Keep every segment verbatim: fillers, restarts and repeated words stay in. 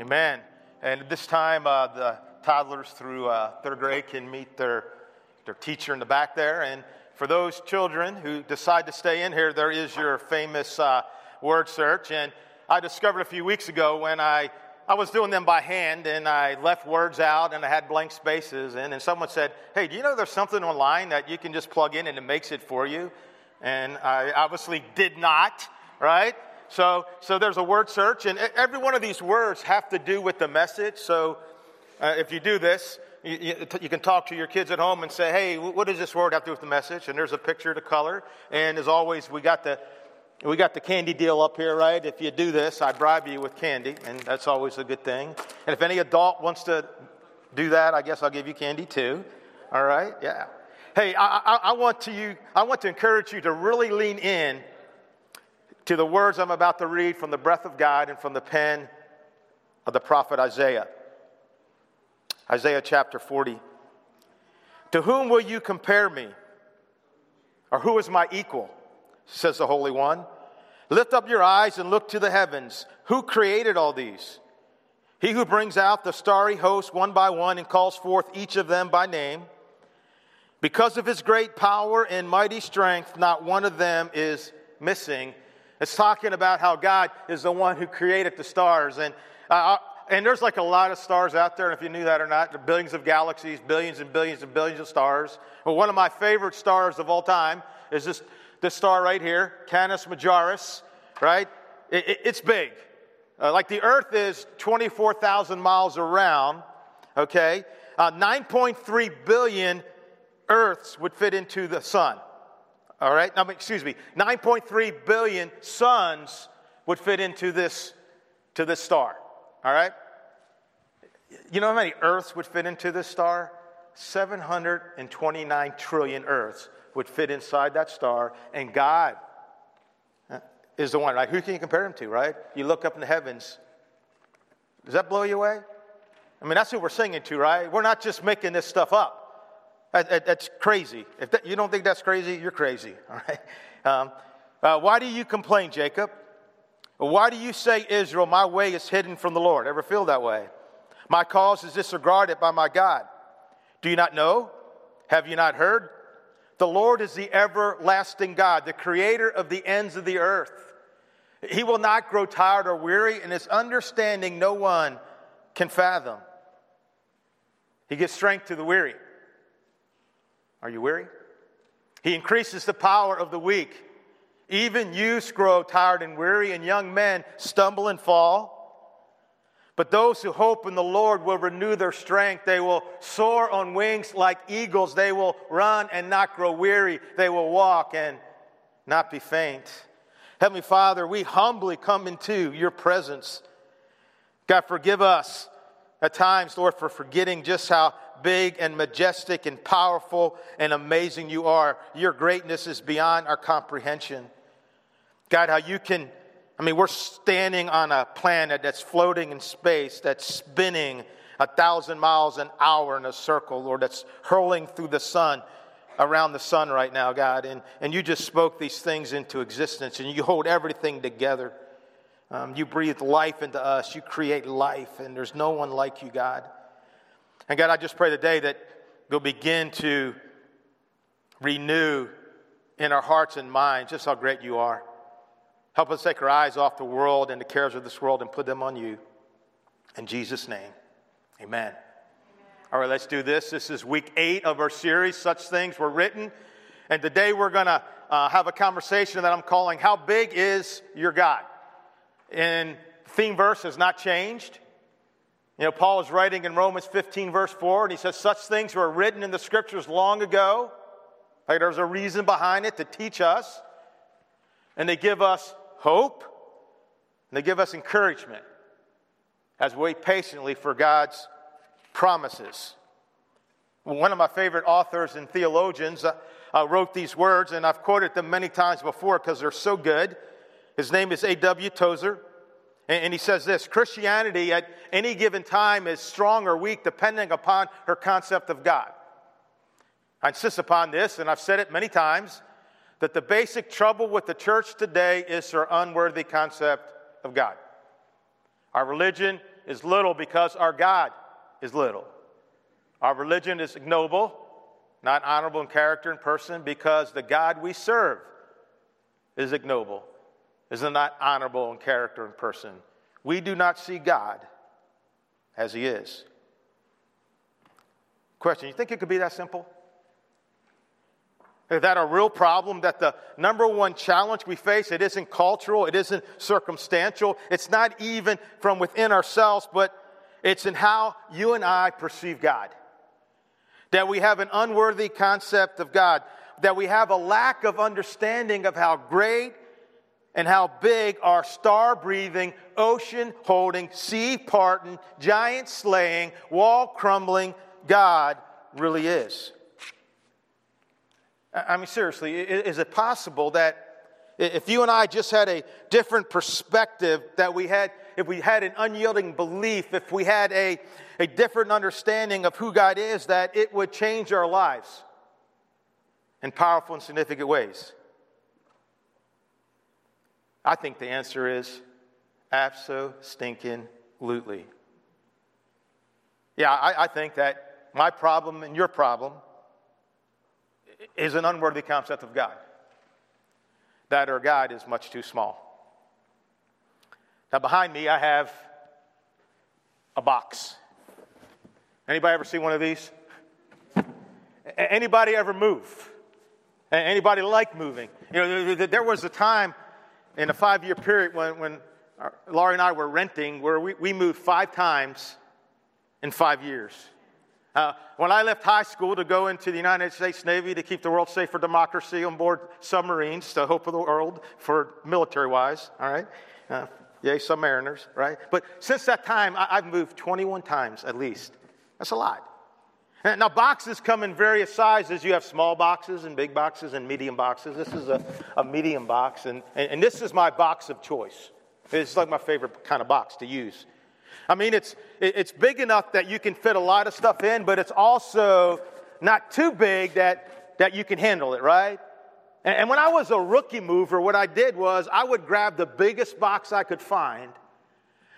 Amen. And at this time, uh, the toddlers through uh, third grade can meet their, their teacher in the back there. And for those children who decide to stay in here, there is your famous uh, word search. And I discovered a few weeks ago when I, I was doing them by hand, and I left words out, and I had blank spaces in, and someone said, hey, do you know there's something online that you can just plug in and it makes it for you? And I obviously did not, right? So so there's a word search, and every one of these words have to do with the message. So uh, if you do this, you, you, you can talk to your kids at home and say, hey, what does this word have to do with the message? And there's a picture to color. And as always, we got the we got the candy deal up here, right? If you do this, I bribe you with candy, and that's always a good thing. And if any adult wants to do that, I guess I'll give you candy too. All right? Yeah. Hey, I, I, I want to you. I want to encourage you to really lean in to the words I'm about to read from the breath of God and from the pen of the prophet Isaiah. Isaiah chapter forty. To whom will you compare me? Or who is my equal? Says the Holy One. Lift up your eyes and look to the heavens. Who created all these? He who brings out the starry host one by one and calls forth each of them by name. Because of his great power and mighty strength, not one of them is missing. It's talking about how God is the one who created the stars. And uh, and there's like a lot of stars out there, if you knew that or not. There are billions of galaxies, billions and billions and billions of stars. Well, one of my favorite stars of all time is this, this star right here, Canis Majoris, right? It, it, it's big. Uh, like the Earth is twenty-four thousand miles around, okay? Uh, nine point three billion Earths would fit into the sun. All right, now, excuse me, nine point three billion suns would fit into this, to this star, all right? You know how many Earths would fit into this star? seven hundred twenty-nine trillion Earths would fit inside that star, and God is the one, right? Who can you compare him to, right? You look up in the heavens. Does that blow you away? I mean, that's who we're singing to, right? We're not just making this stuff up. That's crazy. If that, you don't think that's crazy, you're crazy, all right? Um, uh, why do you complain, Jacob? Why do you say, Israel, my way is hidden from the Lord? Ever feel that way? My cause is disregarded by my God. Do you not know? Have you not heard? The Lord is the everlasting God, the creator of the ends of the earth. He will not grow tired or weary, and his understanding no one can fathom. He gives strength to the weary. Are you weary? He increases the power of the weak. Even youths grow tired and weary, and young men stumble and fall. But those who hope in the Lord will renew their strength. They will soar on wings like eagles. They will run and not grow weary. They will walk and not be faint. Heavenly Father, we humbly come into your presence. God, forgive us at times, Lord, for forgetting just how big and majestic and powerful and amazing you are. Your greatness is beyond our comprehension. God, how you can, I mean, we're standing on a planet that's floating in space, that's spinning a thousand miles an hour in a circle, Lord, that's hurling through the sun, around the sun right now, God. And, and you just spoke these things into existence, and you hold everything together. Um, you breathe life into us. You create life, and there's no one like you, God. And God, I just pray today that you'll begin to renew in our hearts and minds just how great you are. Help us take our eyes off the world and the cares of this world and put them on you. In Jesus' name, amen. Amen. All right, let's do this. This is week eight of our series, Such Things Were Written. And today we're going to uh, have a conversation that I'm calling, How Big Is Your God? And the theme verse has not changed. You know, Paul is writing in Romans fifteen, verse four, and he says, such things were written in the Scriptures long ago. Like there's a reason behind it to teach us. And they give us hope. And they give us encouragement as we wait patiently for God's promises. One of my favorite authors and theologians uh, uh, wrote these words, and I've quoted them many times before because they're so good. His name is A W Tozer. And he says this, Christianity at any given time is strong or weak depending upon her concept of God. I insist upon this, and I've said it many times, that the basic trouble with the church today is her unworthy concept of God. Our religion is little because our God is little. Our religion is ignoble, not honorable in character and person, because the God we serve is ignoble, is not honorable in character and person. We do not see God as he is. Question, you think it could be that simple? Is that a real problem, that the number one challenge we face, it isn't cultural, it isn't circumstantial, it's not even from within ourselves, but it's in how you and I perceive God. That we have an unworthy concept of God, that we have a lack of understanding of how great and how big our star-breathing, ocean-holding, sea-parting, giant-slaying, wall-crumbling God really is. I mean, seriously, is it possible that if you and I just had a different perspective, that we had, if we had an unyielding belief, if we had a, a different understanding of who God is, that it would change our lives in powerful and significant ways? I think the answer is abso-stinking-lutely. Yeah, I, I think that my problem and your problem is an unworthy concept of God, that our God is much too small. Now, behind me, I have a box. Anybody ever see one of these? Anybody ever move? Anybody like moving? You know, there was a time in a five-year period when, when Laurie and I were renting where we, we moved five times in five years. Uh, when I left high school to go into the United States Navy to keep the world safe for democracy on board submarines, the hope of the world for military-wise, all right? Uh, yay, submariners, right? But since that time, I- I've moved twenty-one times at least. That's a lot. Now, boxes come in various sizes. You have small boxes and big boxes and medium boxes. This is a, a medium box, and, and, and this is my box of choice. It's like my favorite kind of box to use. I mean, it's it's big enough that you can fit a lot of stuff in, but it's also not too big that, that you can handle it, right? And, and when I was a rookie mover, what I did was I would grab the biggest box I could find,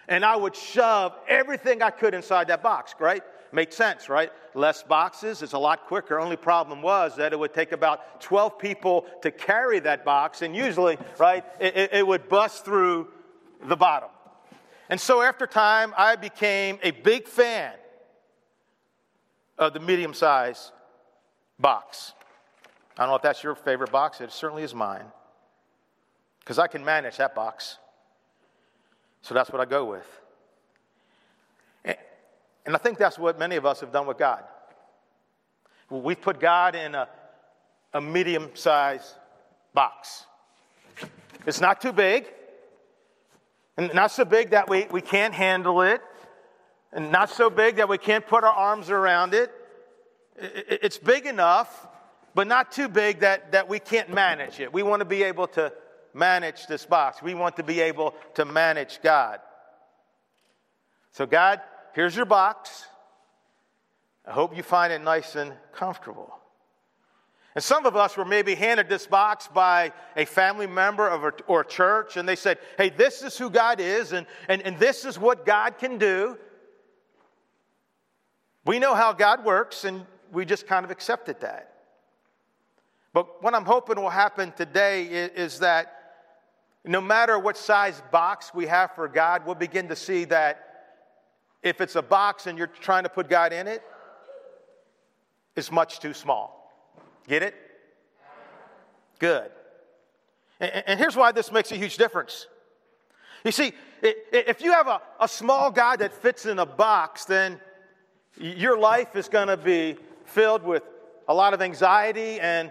and I would shove everything I could inside that box, right? Makes sense, right? Less boxes, it's a lot quicker. Only problem was that it would take about twelve people to carry that box, and usually, right, it, it would bust through the bottom. And so after time, I became a big fan of the medium-sized box. I don't know if that's your favorite box. It certainly is mine, because I can manage that box. So that's what I go with. And I think that's what many of us have done with God. We've put God in a, a medium-sized box. It's not too big. And not so big that we, we can't handle it, and not so big that we can't put our arms around it. It's big enough, but not too big that, that we can't manage it. We want to be able to manage this box. We want to be able to manage God. So God, here's your box. I hope you find it nice and comfortable. And some of us were maybe handed this box by a family member of a, or a church, and they said, hey, this is who God is, and, and, and this is what God can do. We know how God works, and we just kind of accepted that. But what I'm hoping will happen today is, is that no matter what size box we have for God, we'll begin to see that if it's a box and you're trying to put God in it, it's much too small. Get it? Good. And, and here's why this makes a huge difference. You see, if you have a, a small God that fits in a box, then your life is going to be filled with a lot of anxiety and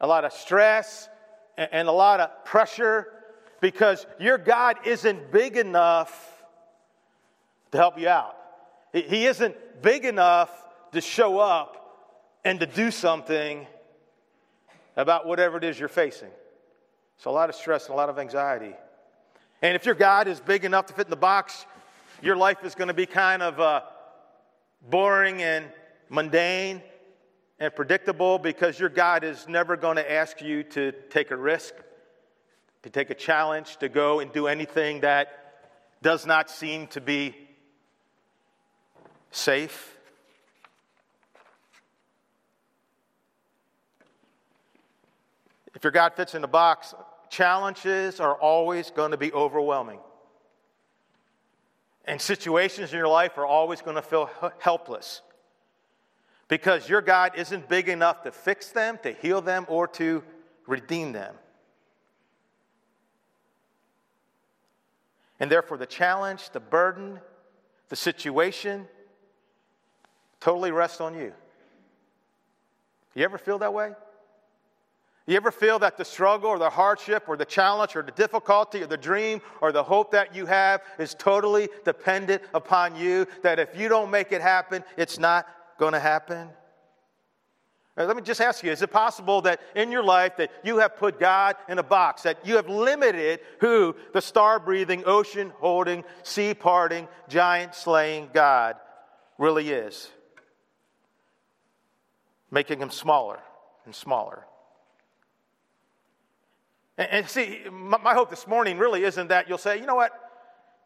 a lot of stress and a lot of pressure, because your God isn't big enough to help you out. He isn't big enough to show up and to do something about whatever it is you're facing. It's a lot of stress and a lot of anxiety. And if your God is big enough to fit in the box, your life is going to be kind of uh, boring and mundane and predictable, because your God is never going to ask you to take a risk, to take a challenge, to go and do anything that does not seem to be safe. If your God fits in the box, challenges are always going to be overwhelming. And situations in your life are always going to feel helpless. Because your God isn't big enough to fix them, to heal them, or to redeem them. And therefore the challenge, the burden, the situation totally rests on you. You ever feel that way? You ever feel that the struggle or the hardship or the challenge or the difficulty or the dream or the hope that you have is totally dependent upon you, that if you don't make it happen, it's not going to happen? Now, let me just ask you, is it possible that in your life that you have put God in a box, that you have limited who the star-breathing, ocean-holding, sea-parting, giant-slaying God really is, making him smaller and smaller? And see, my hope this morning really isn't that you'll say, you know what,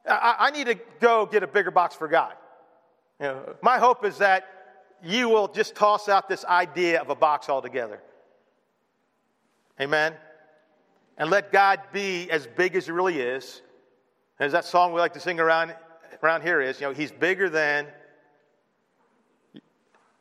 I need to go get a bigger box for God. You know, my hope is that you will just toss out this idea of a box altogether. Amen? And let God be as big as he really is. As that song we like to sing around, around here is, you know, he's bigger than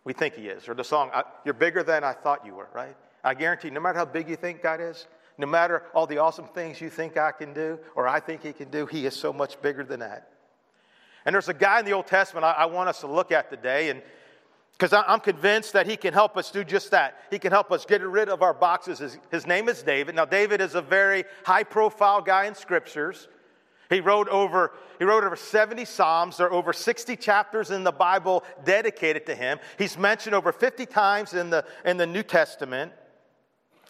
we think he is. Or the song, you're bigger than I thought you were, right? I guarantee, no matter how big you think God is, no matter all the awesome things you think I can do or I think he can do, he is so much bigger than that. And there's a guy in the Old Testament I, I want us to look at today, and because I'm convinced that he can help us do just that. He can help us get rid of our boxes. His, his name is David. Now, David is a very high-profile guy in Scriptures. He wrote over he wrote over seventy Psalms. There are over sixty chapters in the Bible dedicated to him. He's mentioned over fifty times in the in the New Testament.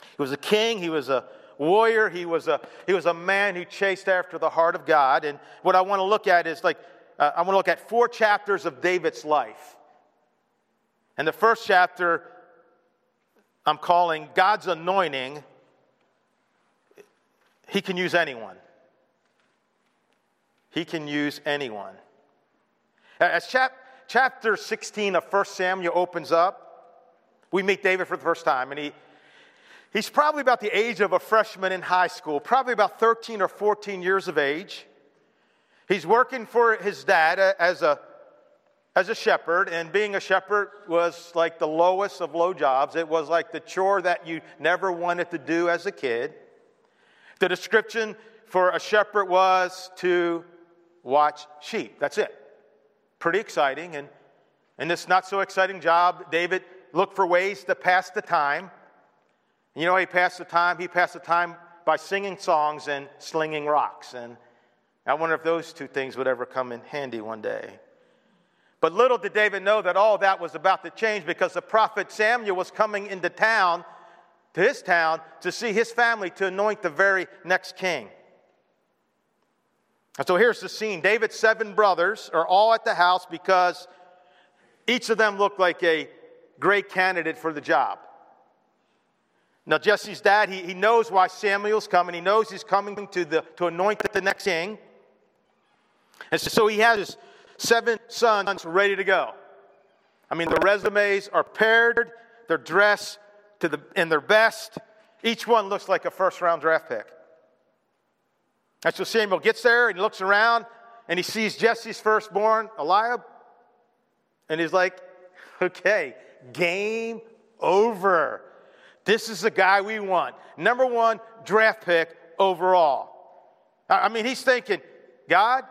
He was a king, he was a warrior, he was a he was a man who chased after the heart of God. And what I want to look at is like uh, I want to look at four chapters of David's life. And the first chapter I'm calling God's anointing. He can use anyone. He can use anyone. As chap, chapter sixteen of First Samuel opens up, we meet David for the first time, and he He's probably about the age of a freshman in high school, probably about thirteen or fourteen years of age. He's working for his dad as a, as a shepherd, and being a shepherd was like the lowest of low jobs. It was like the chore that you never wanted to do as a kid. The description for a shepherd was to watch sheep. That's it. Pretty exciting. And in this not-so-exciting job, David looked for ways to pass the time. You know how he passed the time? He passed the time by singing songs and slinging rocks. And I wonder if those two things would ever come in handy one day. But little did David know that all that was about to change, because the prophet Samuel was coming into town, to his town, to see his family, to anoint the very next king. And so here's the scene. David's seven brothers are all at the house because each of them looked like a great candidate for the job. Now, Jesse's dad, he, he knows why Samuel's coming. He knows he's coming to, the, to anoint the next king. And so he has his seven sons ready to go. I mean, the resumes are paired. They're dressed to the, in their best. Each one looks like a first-round draft pick. And so Samuel gets there, and he looks around, and he sees Jesse's firstborn, Eliab. And he's like, okay, game over. This is the guy we want. Number one draft pick overall. I mean, he's thinking, God,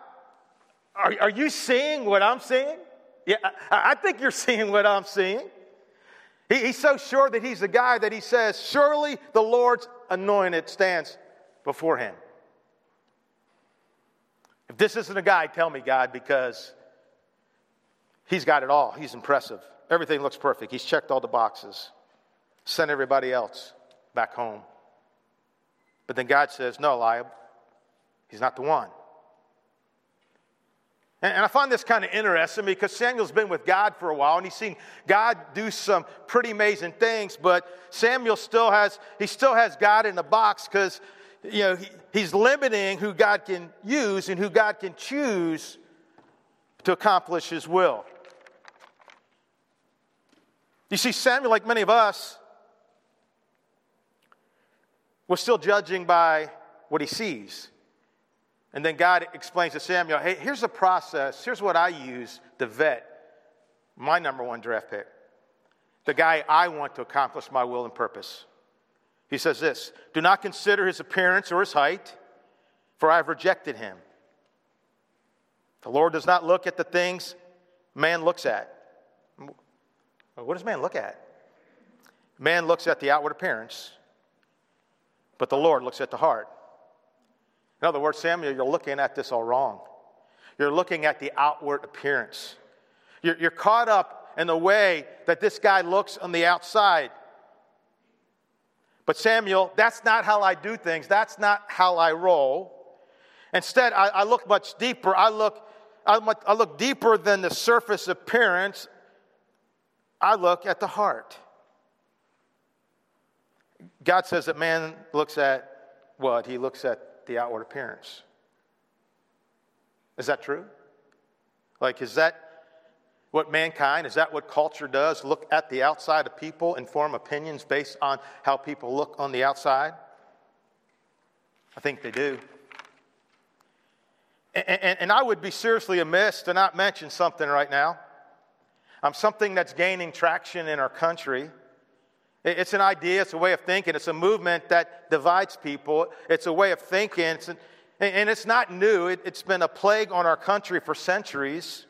are, are you seeing what I'm seeing? Yeah, I, I think you're seeing what I'm seeing. He, he's so sure that he's the guy that he says, surely the Lord's anointed stands before him. If this isn't a guy, tell me, God, because he's got it all. He's impressive. Everything looks perfect. He's checked all the boxes. Send everybody else back home. But then God says, no, Eliab, he's not the one. And, and I find this kind of interesting because Samuel's been with God for a while, and he's seen God do some pretty amazing things, but Samuel still has, he still has God in the box because, you know, he, he's limiting who God can use and who God can choose to accomplish his will. You see, Samuel, like many of us, was still judging by what he sees. And then God explains to Samuel, hey, here's the process. Here's what I use to vet my number one draft pick, the guy I want to accomplish my will and purpose. He says this, do not consider his appearance or his height, for I have rejected him. The Lord does not look at the things man looks at. What does man look at? Man looks at the outward appearance, but the Lord looks at the heart. In other words, Samuel, you're looking at this all wrong. You're looking at the outward appearance. You're, you're caught up in the way that this guy looks on the outside. But Samuel, that's not how I do things. That's not how I roll. Instead, I, I look much deeper. I look, I, much, I look deeper than the surface appearance. I look at the heart. God says that man looks at what? He looks at the outward appearance. Is that true? Like, is that what mankind, is that what culture does? Look at the outside of people and form opinions based on how people look on the outside? I think they do. And, and, and I would be seriously amiss to not mention something right now. Um, something that's gaining traction in our country. It's an idea, it's a way of thinking, it's a movement that divides people, it's a way of thinking, it's an, and it's not new, it, it's been a plague on our country for centuries.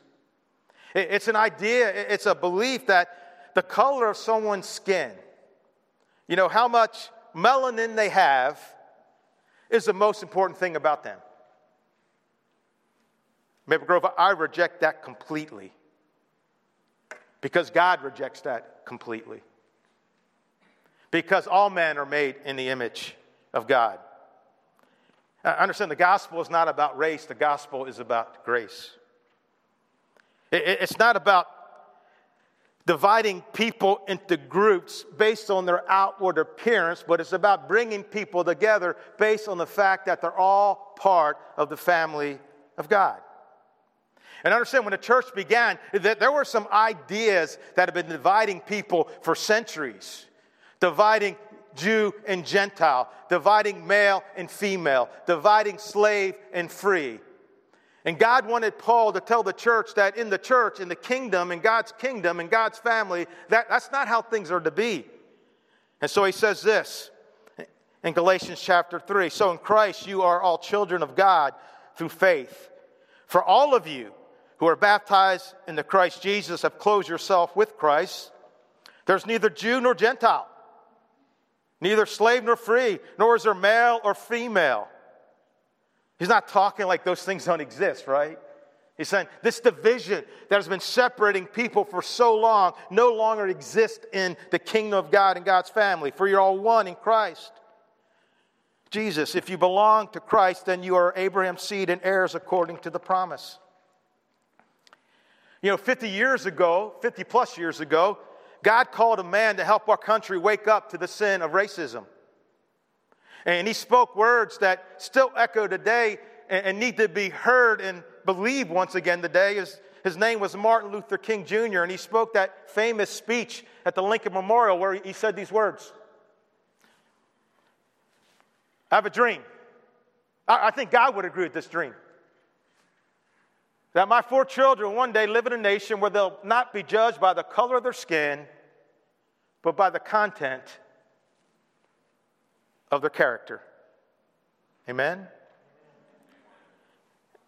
It, it's an idea, it, it's a belief that the color of someone's skin, you know, how much melanin they have, is the most important thing about them. Maple Grove, I reject that completely, because God rejects that completely. Because all men are made in the image of God. I understand the gospel is not about race. The gospel is about grace. It's not about dividing people into groups based on their outward appearance, but it's about bringing people together based on the fact that they're all part of the family of God. And understand, when the church began, there were some ideas that have been dividing people for centuries. Dividing Jew and Gentile, dividing male and female, dividing slave and free. And God wanted Paul to tell the church that in the church, in the kingdom, in God's kingdom, in God's family, that, that's not how things are to be. And so he says this in Galatians chapter three, so in Christ you are all children of God through faith. For all of you who are baptized into Christ Jesus have clothed yourself with Christ. There's neither Jew nor Gentile. Neither slave nor free, nor is there male or female. He's not talking like those things don't exist, right? He's saying this division that has been separating people for so long no longer exists in the kingdom of God and God's family. For you're all one in Christ. Jesus, if you belong to Christ, then you are Abraham's seed and heirs according to the promise. You know, fifty years ago, fifty plus years ago, God called a man to help our country wake up to the sin of racism. And he spoke words that still echo today and need to be heard and believed once again today. His, his name was Martin Luther King Junior And he spoke that famous speech at the Lincoln Memorial where he said these words. I have a dream. I, I think God would agree with this dream. That my four children one day live in a nation where they'll not be judged by the color of their skin, but by the content of their character. Amen?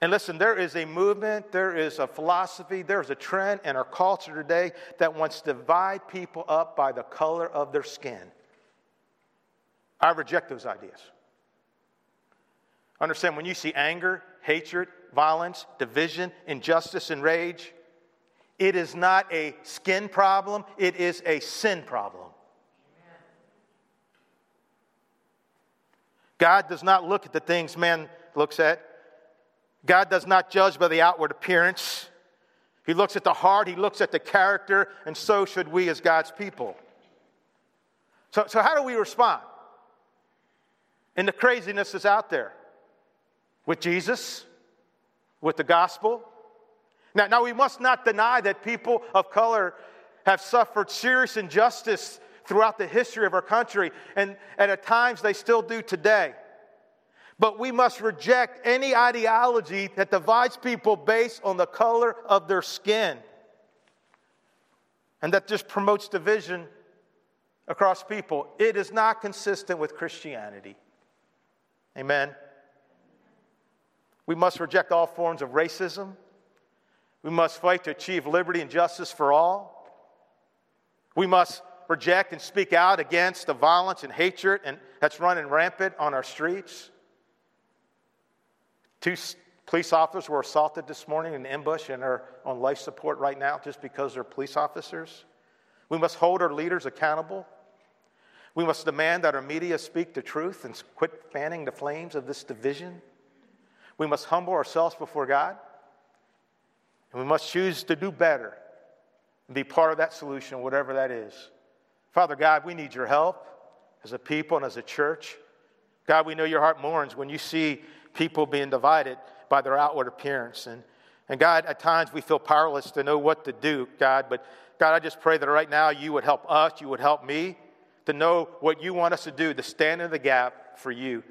And listen, there is a movement, there is a philosophy, there is a trend in our culture today that wants to divide people up by the color of their skin. I reject those ideas. Understand, when you see anger, hatred, violence, division, injustice, and rage, it is not a skin problem, it is a sin problem. Amen. God does not look at the things man looks at. God does not judge by the outward appearance. He looks at the heart, he looks at the character, and so should we as God's people. So, so how do we respond? And the craziness is out there. With Jesus, with the gospel. Now, now, we must not deny that people of color have suffered serious injustice throughout the history of our country, and, and at times they still do today. But we must reject any ideology that divides people based on the color of their skin and that just promotes division across people. It is not consistent with Christianity. Amen. We must reject all forms of racism. We must fight to achieve liberty and justice for all. We must reject and speak out against the violence and hatred and that's running rampant on our streets. Two police officers were assaulted this morning in an ambush and are on life support right now just because they're police officers. We must hold our leaders accountable. We must demand that our media speak the truth and quit fanning the flames of this division. We must humble ourselves before God. And we must choose to do better and be part of that solution, whatever that is. Father God, we need your help as a people and as a church. God, we know your heart mourns when you see people being divided by their outward appearance. And, and God, at times we feel powerless to know what to do, God. But God, I just pray that right now you would help us, you would help me to know what you want us to do, to stand in the gap for you,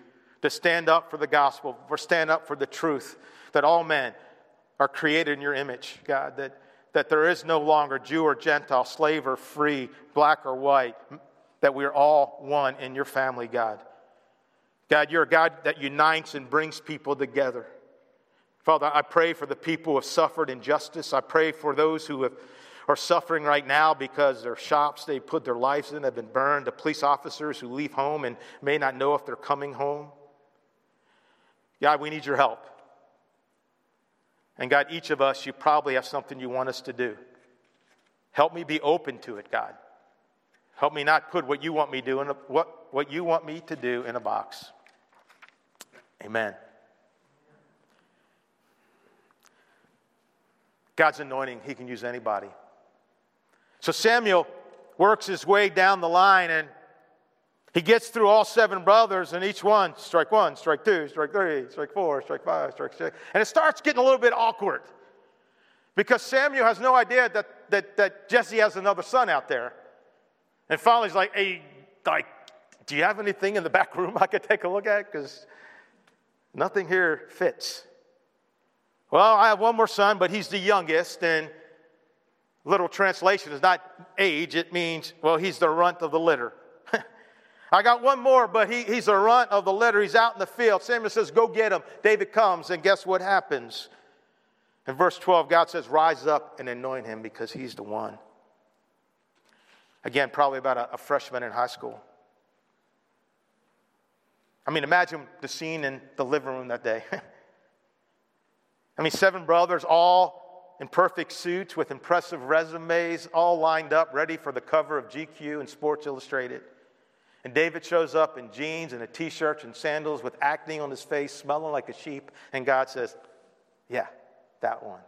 to stand up for the gospel, or stand up for the truth that all men are created in your image, God, that, that there is no longer Jew or Gentile, slave or free, black or white, that we are all one in your family, God. God, you're a God that unites and brings people together. Father, I pray for the people who have suffered injustice. I pray for those who have, are suffering right now because their shops they put their lives in have been burned, the police officers who leave home and may not know if they're coming home. God, we need your help. And God, each of us, you probably have something you want us to do. Help me be open to it, God. Help me not put what you want me doing, what, what you want me to do in a box. Amen. God's anointing, he can use anybody. So Samuel works his way down the line and he gets through all seven brothers and each one, strike one, strike two, strike three, strike four, strike five, strike six. And it starts getting a little bit awkward because Samuel has no idea that, that, that Jesse has another son out there. And finally he's like, hey, like, do you have anything in the back room I could take a look at? Because nothing here fits. Well, I have one more son, but he's the youngest, and literal translation is not age. It means, well, he's the runt of the litter. I got one more, but he, he's the runt of the litter. He's out in the field. Samuel says, go get him. David comes, and guess what happens? In verse twelve, God says, rise up and anoint him because he's the one. Again, probably about a, a freshman in high school. I mean, imagine the scene in the living room that day. I mean, seven brothers, all in perfect suits with impressive resumes, all lined up, ready for the cover of G Q and Sports Illustrated. And David shows up in jeans and a T-shirt and sandals with acne on his face, smelling like a sheep. And God says, yeah, that one.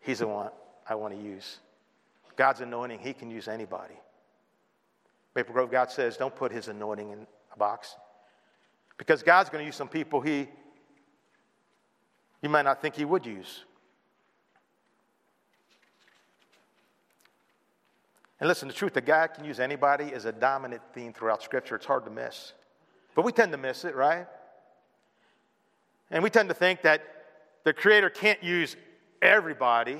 He's the one I want to use. God's anointing, he can use anybody. Maple Grove, God says, don't put his anointing in a box. Because God's going to use some people he You might not think he would use. And listen, the truth that God can use anybody is a dominant theme throughout Scripture. It's hard to miss. But we tend to miss it, right? And we tend to think that the Creator can't use everybody.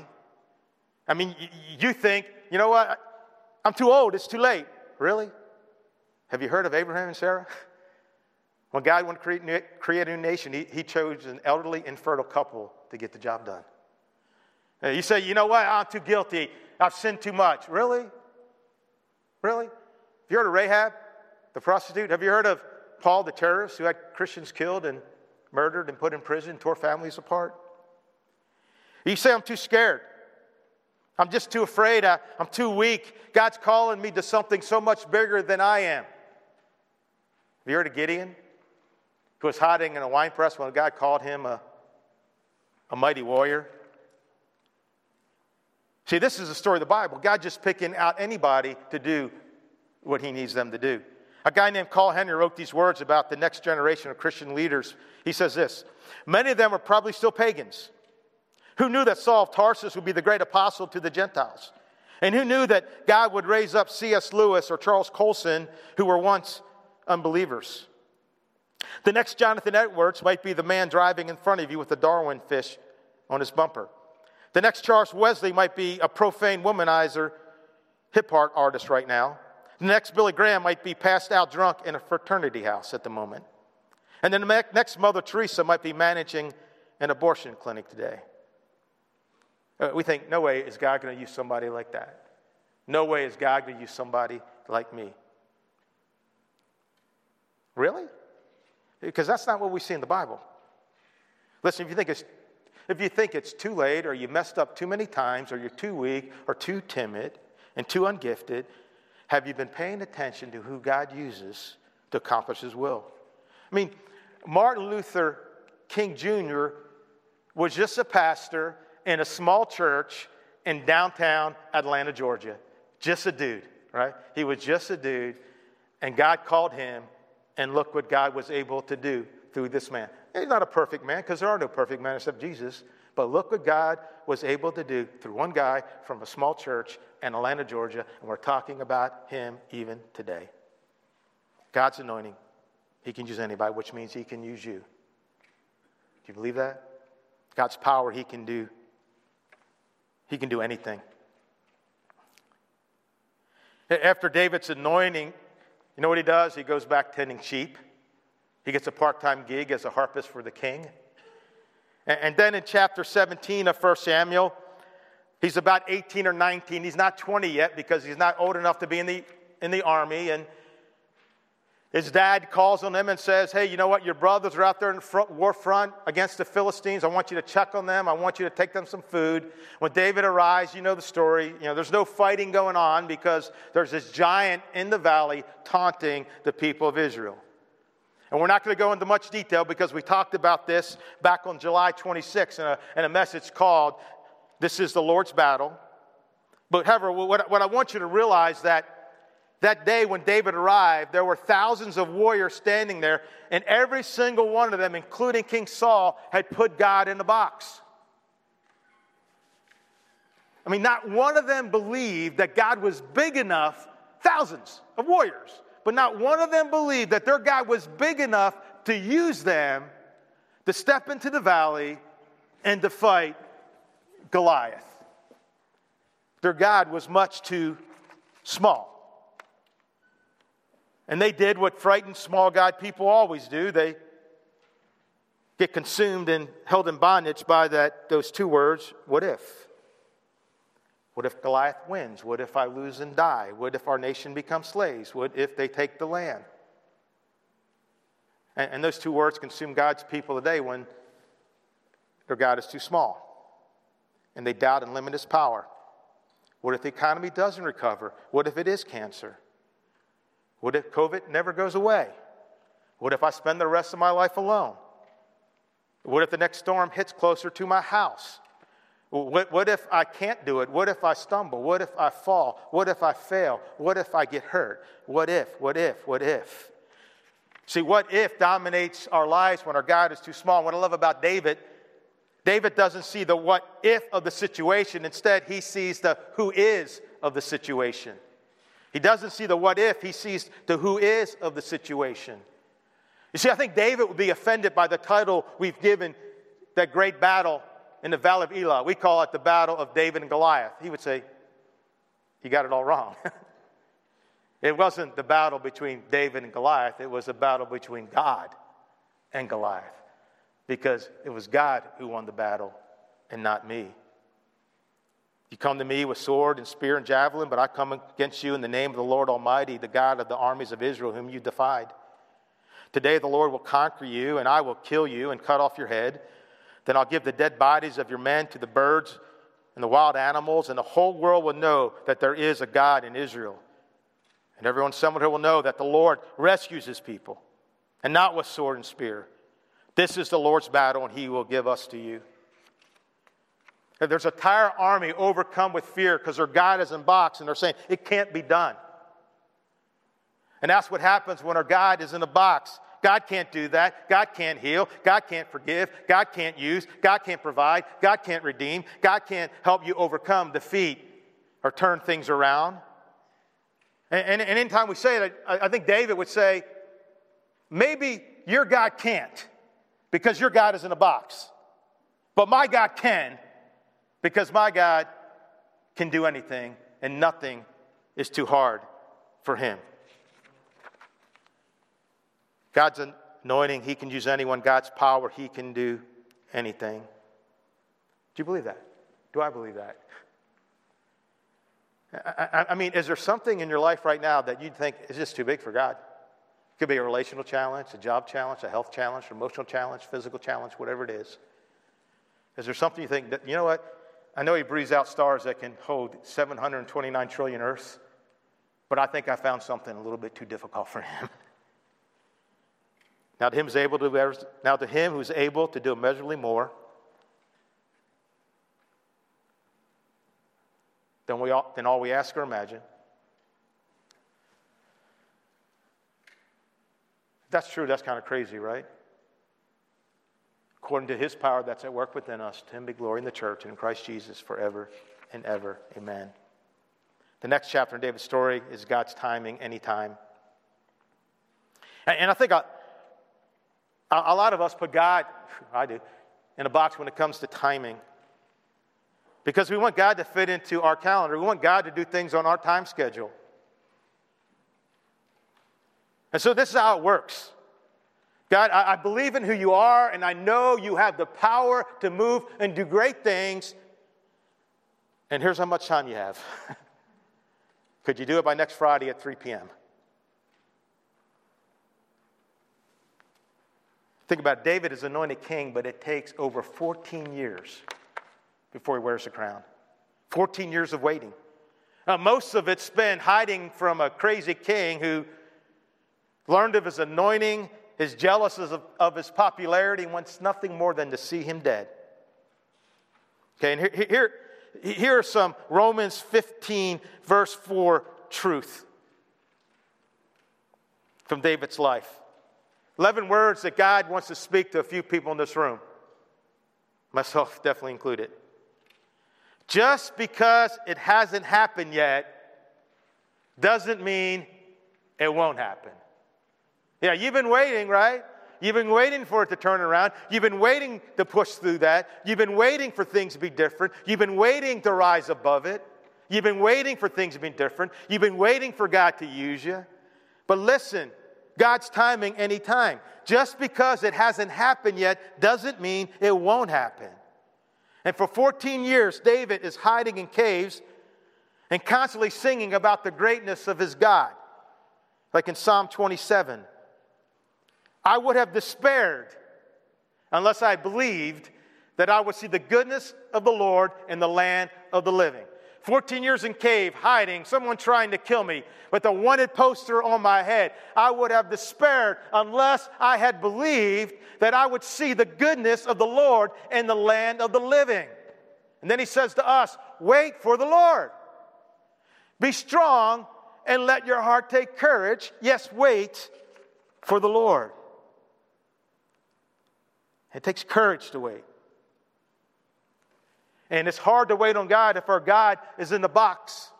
I mean, you think, you know what? I'm too old. It's too late. Really? Have you heard of Abraham and Sarah? When God wanted to create, new, create a new nation, he, he chose an elderly, infertile couple to get the job done. And you say, you know what? I'm too guilty. I've sinned too much. Really? Really? Have you heard of Rahab, the prostitute? Have you heard of Paul, the terrorist, who had Christians killed and murdered and put in prison, tore families apart? You say, I'm too scared. I'm just too afraid. I, I'm too weak. God's calling me to something so much bigger than I am. Have you heard of Gideon? Who was hiding in a wine press when God called him a, a mighty warrior. See, this is the story of the Bible. God just picking out anybody to do what he needs them to do. A guy named Carl Henry wrote these words about the next generation of Christian leaders. He says this, many of them were probably still pagans. Who knew that Saul of Tarsus would be the great apostle to the Gentiles? And who knew that God would raise up C S Lewis or Charles Coulson, who were once unbelievers? The next Jonathan Edwards might be the man driving in front of you with the Darwin fish on his bumper. The next Charles Wesley might be a profane womanizer, hip hop artist right now. The next Billy Graham might be passed out drunk in a fraternity house at the moment. And then the next Mother Teresa might be managing an abortion clinic today. We think, no way is God going to use somebody like that. No way is God going to use somebody like me. Really? Because that's not what we see in the Bible. Listen, if you think it's if you think it's too late, or you messed up too many times, or you're too weak, or too timid, and too ungifted, have you been paying attention to who God uses to accomplish His will? I mean, Martin Luther King Junior was just a pastor in a small church in downtown Atlanta, Georgia. Just a dude, right? He was just a dude, and God called him, and look what God was able to do through this man. He's not a perfect man, because there are no perfect men except Jesus, but look what God was able to do through one guy from a small church in Atlanta, Georgia, and we're talking about him even today. God's anointing. He can use anybody, which means He can use you. Do you believe that? God's power, He can do He can do anything. After David's anointing, you know what he does? He goes back tending sheep. He gets a part-time gig as a harpist for the king. And then in chapter seventeen of First Samuel, he's about eighteen or nineteen. He's not twenty yet because he's not old enough to be in the in the army. And his dad calls on him and says, hey, you know what? Your brothers are out there in the front, war front against the Philistines. I want you to check on them. I want you to take them some food. When David arrives, you know the story. You know, there's no fighting going on because there's this giant in the valley taunting the people of Israel. And we're not going to go into much detail because we talked about this back on July twenty-sixth in a, in a message called, This is the Lord's Battle. But however, what, what I want you to realize that that day when David arrived, there were thousands of warriors standing there, and every single one of them, including King Saul, had put God in the box. I mean, not one of them believed that God was big enough, thousands of warriors, but not one of them believed that their God was big enough to use them to step into the valley and to fight Goliath. Their God was much too small. And they did what frightened small God people always do. They get consumed and held in bondage by that those two words, what if? What if Goliath wins? What if I lose and die? What if our nation becomes slaves? What if they take the land? And, and those two words consume God's people today when their God is too small. And they doubt and limit His power. What if the economy doesn't recover? What if it is cancer? What if COVID never goes away? What if I spend the rest of my life alone? What if the next storm hits closer to my house? What, what if I can't do it? What if I stumble? What if I fall? What if I fail? What if I get hurt? What if, what if, what if? See, what if dominates our lives when our God is too small. And what I love about David, David doesn't see the what if of the situation. Instead, he sees the who is of the situation. He doesn't see the what if, he sees the who is of the situation. You see, I think David would be offended by the title we've given that great battle in the Valley of Elah. We call it the Battle of David and Goliath. He would say, you got it all wrong. It wasn't the battle between David and Goliath. It was a battle between God and Goliath. Because it was God who won the battle and not me. You come to me with sword and spear and javelin, but I come against you in the name of the Lord Almighty, the God of the armies of Israel, whom you defied. Today the Lord will conquer you, and I will kill you and cut off your head. Then I'll give the dead bodies of your men to the birds and the wild animals, and the whole world will know that there is a God in Israel. And everyone somewhere will know that the Lord rescues His people, and not with sword and spear. This is the Lord's battle, and He will give us to you. There's an entire army overcome with fear because their God is in box, and they're saying, it can't be done. And that's what happens when our God is in a box. God can't do that. God can't heal. God can't forgive. God can't use. God can't provide. God can't redeem. God can't help you overcome defeat or turn things around. And, and, and anytime we say it, I, I think David would say, maybe your God can't because your God is in a box. But my God can because my God can do anything and nothing is too hard for him. God's anointing, he can use anyone. God's power, he can do anything. Do you believe that? Do I believe that? I, I, I mean, is there something in your life right now that you'd think is just too big for God? It could be a relational challenge, a job challenge, a health challenge, an emotional challenge, physical challenge, whatever it is. Is there something you think that, you know what? I know he breathes out stars that can hold seven hundred twenty-nine trillion earths, but I think I found something a little bit too difficult for him. Now to him is able to now to him who's able to do immeasurably more than we all, than all we ask or imagine. If that's true, that's kind of crazy, right? According to his power that's at work within us, to him be glory in the church and in Christ Jesus forever and ever. Amen. The next chapter in David's story is God's timing, anytime. And, and I think I A lot of us put God, I do, in a box when it comes to timing. Because we want God to fit into our calendar. We want God to do things on our time schedule. And so this is how it works. God, I, I believe in who you are, and I know you have the power to move and do great things. And here's how much time you have. Could you do it by next Friday at three p.m.? Think about it. David is anointed king, but it takes over fourteen years before he wears the crown. fourteen years of waiting. Now, most of it's spent hiding from a crazy king who learned of his anointing, his jealousies of, of his popularity, and wants nothing more than to see him dead. Okay, and here, here, here are some Romans fifteen, verse four truth from David's life. eleven words that God wants to speak to a few people in this room. Myself definitely included. Just because it hasn't happened yet doesn't mean it won't happen. Yeah, you've been waiting, right? You've been waiting for it to turn around. You've been waiting to push through that. You've been waiting for things to be different. You've been waiting to rise above it. You've been waiting for things to be different. You've been waiting for God to use you. But listen, God's timing anytime. Just because it hasn't happened yet doesn't mean it won't happen. And for fourteen years, David is hiding in caves and constantly singing about the greatness of his God. Like in Psalm twenty-seven, I would have despaired unless I believed that I would see the goodness of the Lord in the land of the living. fourteen years in cave, hiding, someone trying to kill me, with a wanted poster on my head. I would have despaired unless I had believed that I would see the goodness of the Lord in the land of the living. And then he says to us, wait for the Lord. Be strong and let your heart take courage. Yes, wait for the Lord. It takes courage to wait. And it's hard to wait on God if our God is in the box.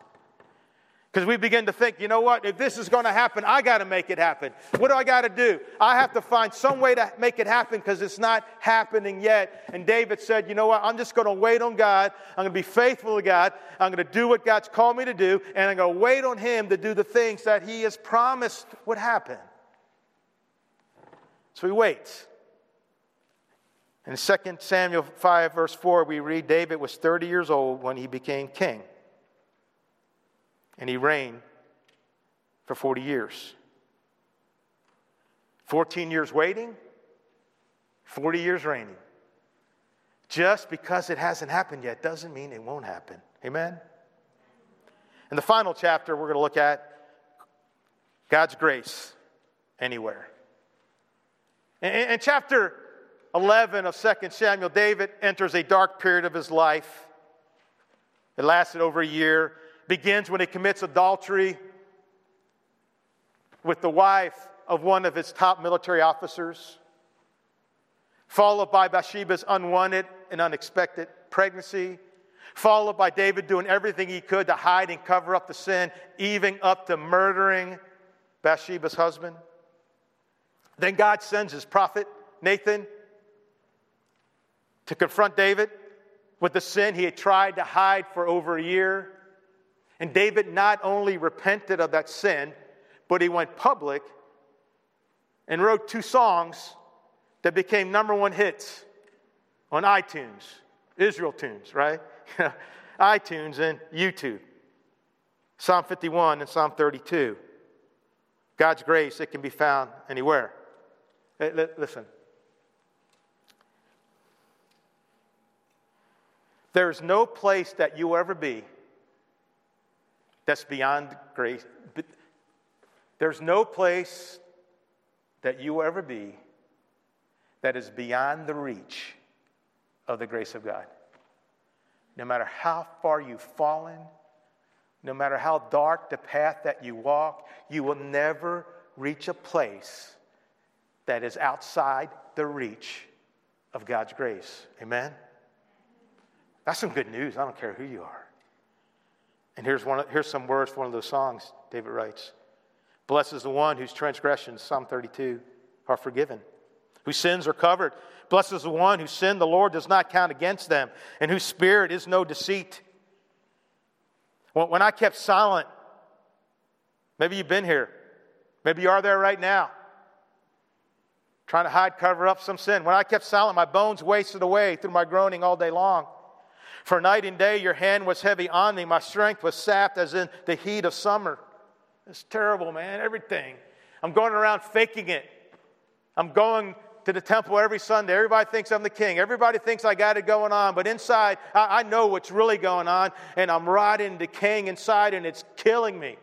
Because we begin to think, you know what? If this is going to happen, I got to make it happen. What do I got to do? I have to find some way to make it happen because it's not happening yet. And David said, you know what? I'm just going to wait on God. I'm going to be faithful to God. I'm going to do what God's called me to do. And I'm going to wait on him to do the things that he has promised would happen. So he waits. In Second Samuel five, verse four, we read David was thirty years old when he became king. And he reigned for forty years. fourteen years waiting, forty years reigning. Just because it hasn't happened yet doesn't mean it won't happen. Amen? In the final chapter, we're going to look at God's grace anywhere. In chapter eleven of Second Samuel, David enters a dark period of his life. It lasted over a year. Begins when he commits adultery with the wife of one of his top military officers, followed by Bathsheba's unwanted and unexpected pregnancy, followed by David doing everything he could to hide and cover up the sin, even up to murdering Bathsheba's husband. Then God sends his prophet, Nathan, to confront David with the sin he had tried to hide for over a year. And David not only repented of that sin, but he went public and wrote two songs that became number one hits on iTunes, Israel Tunes, right? iTunes and YouTube. Psalm fifty-one and Psalm thirty-two. God's grace, it can be found anywhere. Listen. There is no place that you will ever be that's beyond grace. There's no place that you will ever be that is beyond the reach of the grace of God. No matter how far you've fallen, no matter how dark the path that you walk, you will never reach a place that is outside the reach of God's grace. Amen? That's some good news. I don't care who you are. And here's one. Here's some words for one of those songs David writes. Blessed is the one whose transgressions, Psalm thirty-two, are forgiven, whose sins are covered. Blessed is the one whose sin the Lord does not count against them, and whose spirit is no deceit. When I kept silent, maybe you've been here. Maybe you are there right now, trying to hide, cover up some sin. When I kept silent, my bones wasted away through my groaning all day long. For night and day your hand was heavy on me. My strength was sapped as in the heat of summer. It's terrible, man, everything. I'm going around faking it. I'm going to the temple every Sunday. Everybody thinks I'm the king. Everybody thinks I got it going on. But inside, I, I know what's really going on. And I'm riding the king inside, and it's killing me.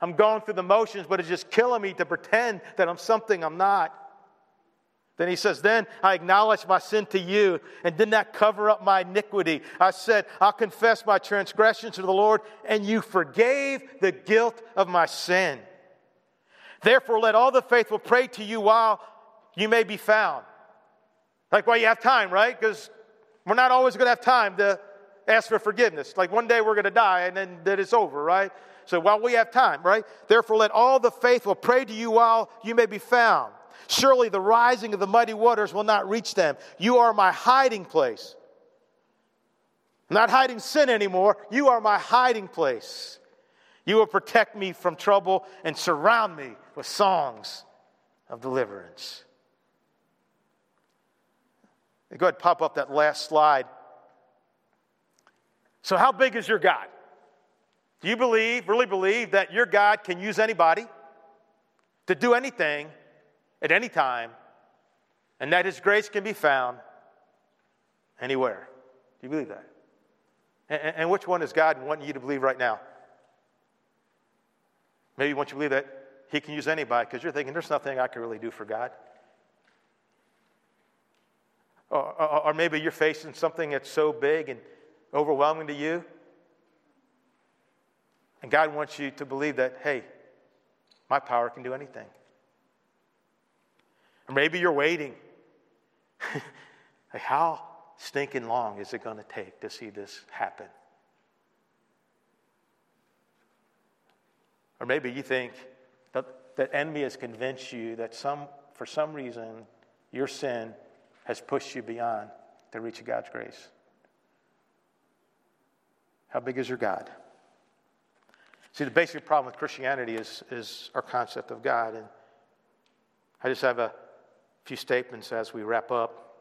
I'm going through the motions, but it's just killing me to pretend that I'm something I'm not. Then he says, then I acknowledged my sin to you and did not cover up my iniquity. I said, I'll confess my transgressions to the Lord, and you forgave the guilt of my sin. Therefore, let all the faithful pray to you while you may be found. Like, well, you have time, right? Because we're not always going to have time to ask for forgiveness. Like, one day we're going to die, and then, then it's over, right? So while we have time, right? Therefore, let all the faithful pray to you while you may be found. Surely the rising of the mighty waters will not reach them. You are my hiding place. I'm not hiding sin anymore. You are my hiding place. You will protect me from trouble and surround me with songs of deliverance. Go ahead, pop up that last slide. So how big is your God? Do you believe, really believe, that your God can use anybody to do anything at any time, and that his grace can be found anywhere? Do you believe that? And, and which one is God wanting you to believe right now? Maybe once you believe that, he can use anybody, because you're thinking, there's nothing I can really do for God. Or, or, or maybe you're facing something that's so big and overwhelming to you, and God wants you to believe that, hey, my power can do anything. Or maybe you're waiting. Like, how stinking long is it going to take to see this happen? Or maybe you think that, that envy has convinced you that some, for some reason your sin has pushed you beyond the reach of God's grace. How big is your God? See, the basic problem with Christianity is, is our concept of God. And I just have a few statements as we wrap up.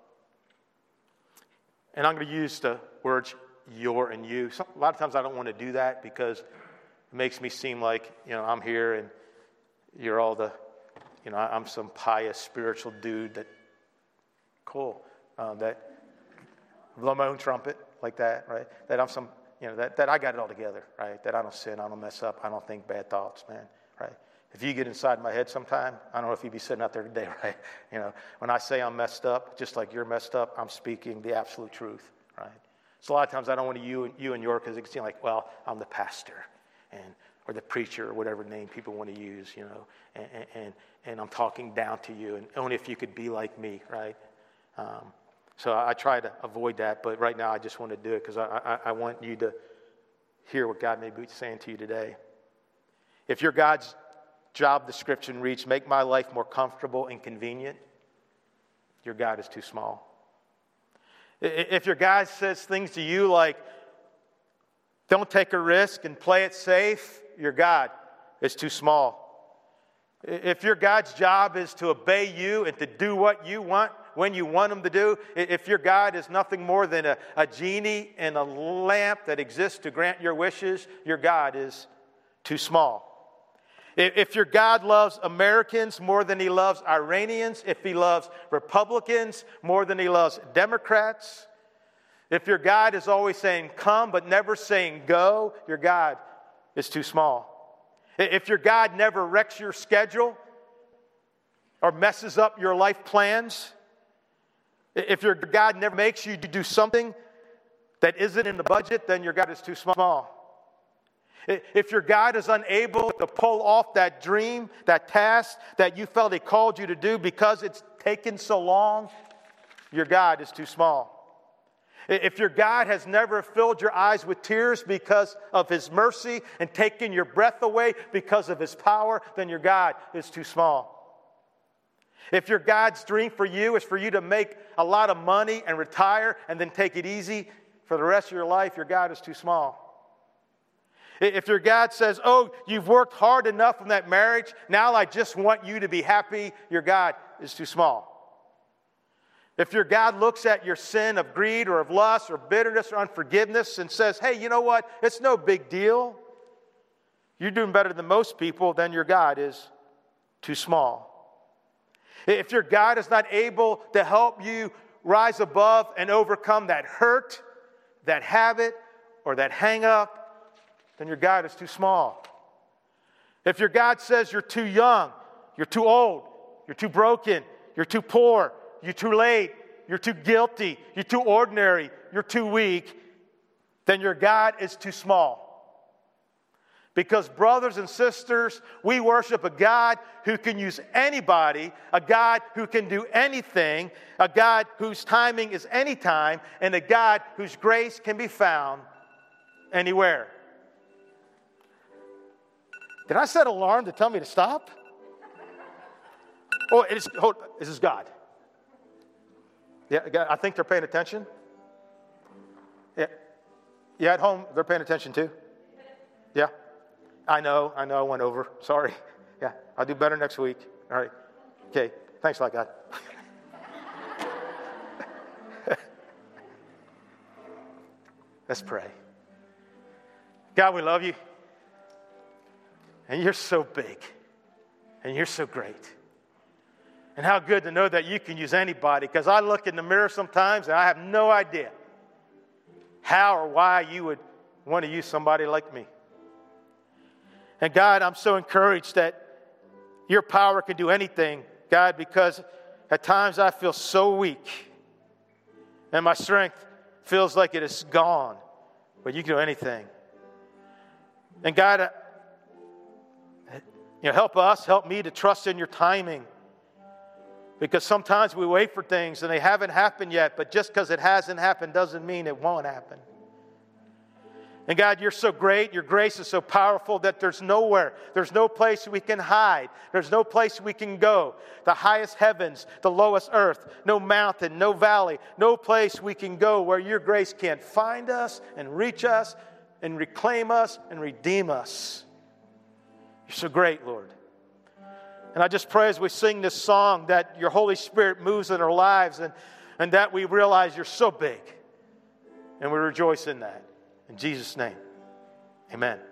And I'm going to use the words your and you. Some, a lot of times I don't want to do that because it makes me seem like, you know, I'm here and you're all the, you know, I'm some pious spiritual dude that, cool, um, that blow my own trumpet like that, right? That I'm some, you know, that, that I got it all together, right? That I don't sin, I don't mess up, I don't think bad thoughts, man, right? If you get inside my head sometime, I don't know if you'd be sitting out there today, right? You know, when I say I'm messed up, just like you're messed up, I'm speaking the absolute truth, right? So a lot of times I don't want to you and you and your, because it can seem like, well, I'm the pastor, and or the preacher, or whatever name people want to use, you know, and and, and I'm talking down to you, and only if you could be like me, right? Um, So I, I try to avoid that, but right now I just want to do it because I, I, I want you to hear what God may be saying to you today. If your God's job description reads, make my life more comfortable and convenient, your God is too small. If your God says things to you like, don't take a risk and play it safe, your God is too small. If your God's job is to obey you and to do what you want when you want him to do, if your God is nothing more than a, a genie in a lamp that exists to grant your wishes, your God is too small. If your God loves Americans more than he loves Iranians, if he loves Republicans more than he loves Democrats, if your God is always saying come but never saying go, your God is too small. If your God never wrecks your schedule or messes up your life plans, if your God never makes you do something that isn't in the budget, then your God is too small. If your God is unable to pull off that dream, that task that you felt he called you to do because it's taken so long, your God is too small. If your God has never filled your eyes with tears because of his mercy and taken your breath away because of his power, then your God is too small. If your God's dream for you is for you to make a lot of money and retire and then take it easy for the rest of your life, your God is too small. If your God says, oh, you've worked hard enough on that marriage, now I just want you to be happy, your God is too small. If your God looks at your sin of greed or of lust or bitterness or unforgiveness and says, hey, you know what, it's no big deal, you're doing better than most people, then your God is too small. If your God is not able to help you rise above and overcome that hurt, that habit, or that hang-up, then your God is too small. If your God says you're too young, you're too old, you're too broken, you're too poor, you're too late, you're too guilty, you're too ordinary, you're too weak, then your God is too small. Because brothers and sisters, we worship a God who can use anybody, a God who can do anything, a God whose timing is anytime, and a God whose grace can be found anywhere. Did I set an alarm to tell me to stop? Oh, it is, hold, this is God. Yeah, I think they're paying attention. Yeah, yeah, at home, they're paying attention too. Yeah, I know, I know, I went over. Sorry. Yeah, I'll do better next week. All right. Okay, thanks a lot, God. Let's pray. God, we love you. And you're so big, and you're so great. And how good to know that you can use anybody, because I look in the mirror sometimes and I have no idea how or why you would want to use somebody like me. And God, I'm so encouraged that your power can do anything, God, because at times I feel so weak, and my strength feels like it is gone, but you can do anything. And God, I You know, help us, help me to trust in your timing. Because sometimes we wait for things and they haven't happened yet, but just because it hasn't happened doesn't mean it won't happen. And God, you're so great, your grace is so powerful that there's nowhere, there's no place we can hide, there's no place we can go. The highest heavens, the lowest earth, no mountain, no valley, no place we can go where your grace can't find us and reach us and reclaim us and redeem us. You're so great, Lord. And I just pray as we sing this song that your Holy Spirit moves in our lives and, and that we realize you're so big. And we rejoice in that. In Jesus' name, amen.